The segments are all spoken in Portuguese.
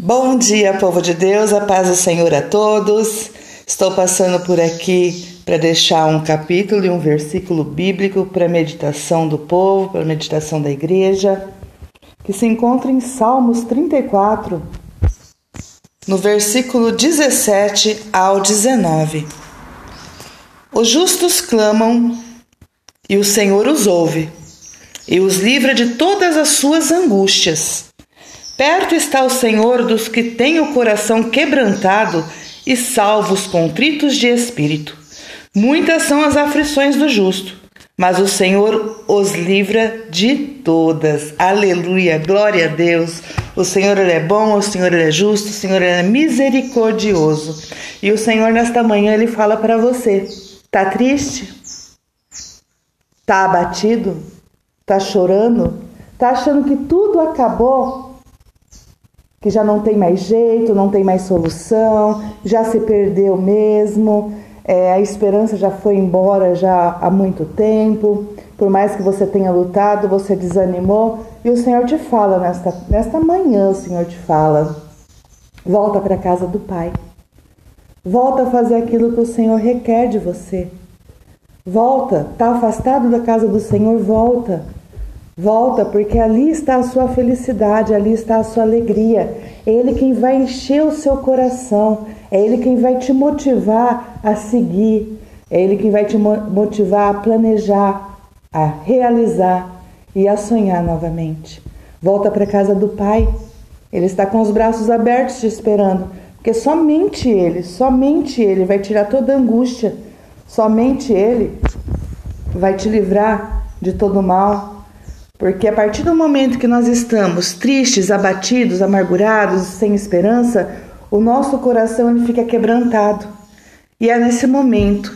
Bom dia, povo de Deus, a paz do Senhor a todos. Estou passando por aqui para deixar um capítulo e um versículo bíblico para a meditação do povo, para a meditação da igreja, que se encontra em Salmos 34, no versículo 17 ao 19. Os justos clamam e o Senhor os ouve e os livra de todas as suas angústias. Perto está o Senhor dos que têm o coração quebrantado e salva os contritos de espírito. Muitas são as aflições do justo, mas o Senhor os livra de todas. Aleluia, glória a Deus. O Senhor ele é bom, o Senhor ele é justo, o Senhor ele é misericordioso. E o Senhor nesta manhã ele fala para você: tá triste? Tá abatido? Tá chorando? Tá achando que tudo acabou? Que já não tem mais jeito, não tem mais solução, já se perdeu mesmo, a esperança já foi embora já há muito tempo, por mais que você tenha lutado, você desanimou, e o Senhor te fala nesta manhã, o Senhor te fala: volta para a casa do Pai, volta a fazer aquilo que o Senhor requer de você, volta, está afastado da casa do Senhor, volta. Volta, porque ali está a sua felicidade, ali está a sua alegria. É Ele quem vai encher o seu coração, é Ele quem vai te motivar a seguir, é Ele quem vai te motivar a planejar, a realizar e a sonhar novamente. Volta para a casa do Pai, Ele está com os braços abertos te esperando, porque somente Ele vai tirar toda a angústia, somente Ele vai te livrar de todo o mal. Porque a partir do momento que nós estamos tristes, abatidos, amargurados, sem esperança, o nosso coração ele fica quebrantado. E é nesse momento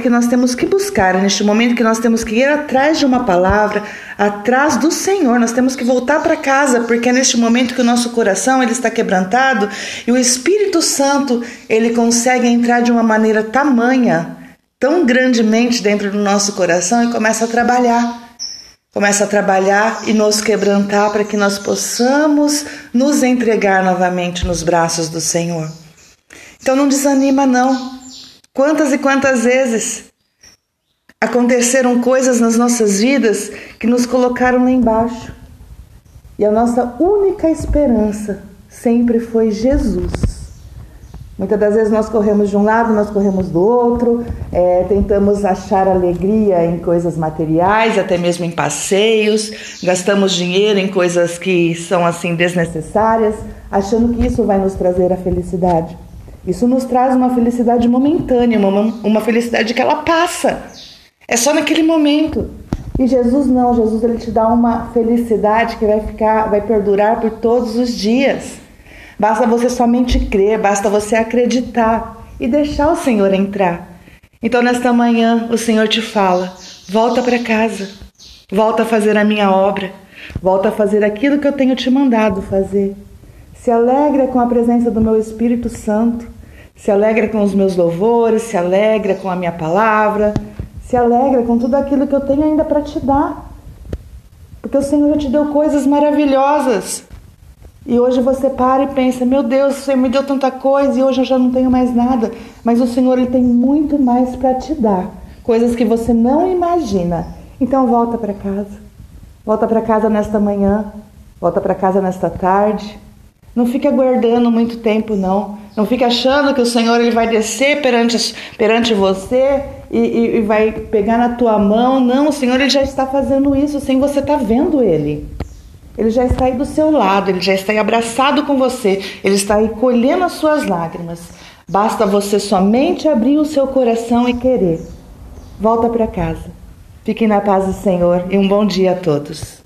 que nós temos que buscar, é neste momento que nós temos que ir atrás de uma palavra, atrás do Senhor. Nós temos que voltar para casa, porque é neste momento que o nosso coração ele está quebrantado e o Espírito Santo ele consegue entrar de uma maneira tamanha, tão grandemente dentro do nosso coração e começa a trabalhar. Começa a trabalhar e nos quebrantar para que nós possamos nos entregar novamente nos braços do Senhor. Então não desanima não. Quantas e quantas vezes aconteceram coisas nas nossas vidas que nos colocaram lá embaixo. E a nossa única esperança sempre foi Jesus. Muitas das vezes nós corremos de um lado, nós corremos do outro, tentamos achar alegria em coisas materiais, até mesmo em passeios, gastamos dinheiro em coisas que são assim desnecessárias, achando que isso vai nos trazer a felicidade. Isso nos traz uma felicidade momentânea, uma felicidade que ela passa. É só naquele momento. E Jesus não, Jesus ele te dá uma felicidade que vai perdurar por todos os dias. Basta você somente crer, basta você acreditar e deixar o Senhor entrar. Então, nesta manhã, o Senhor te fala: volta para casa, volta a fazer a minha obra, volta a fazer aquilo que eu tenho te mandado fazer. Se alegra com a presença do meu Espírito Santo, se alegra com os meus louvores, se alegra com a minha palavra, se alegra com tudo aquilo que eu tenho ainda para te dar. Porque o Senhor já te deu coisas maravilhosas. E hoje você para e pensa: meu Deus, o Senhor me deu tanta coisa e hoje eu já não tenho mais nada. Mas o Senhor ele tem muito mais para te dar, coisas que você não imagina. Então volta para casa nesta manhã, volta para casa nesta tarde. Não fica aguardando muito tempo não, não fica achando que o Senhor ele vai descer perante você e vai pegar na tua mão. Não, o Senhor ele já está fazendo isso sem você estar vendo Ele. Ele já está aí do seu lado, Ele já está aí abraçado com você, Ele está aí colhendo as suas lágrimas. Basta você somente abrir o seu coração e querer. Volta para casa. Fiquem na paz do Senhor e um bom dia a todos.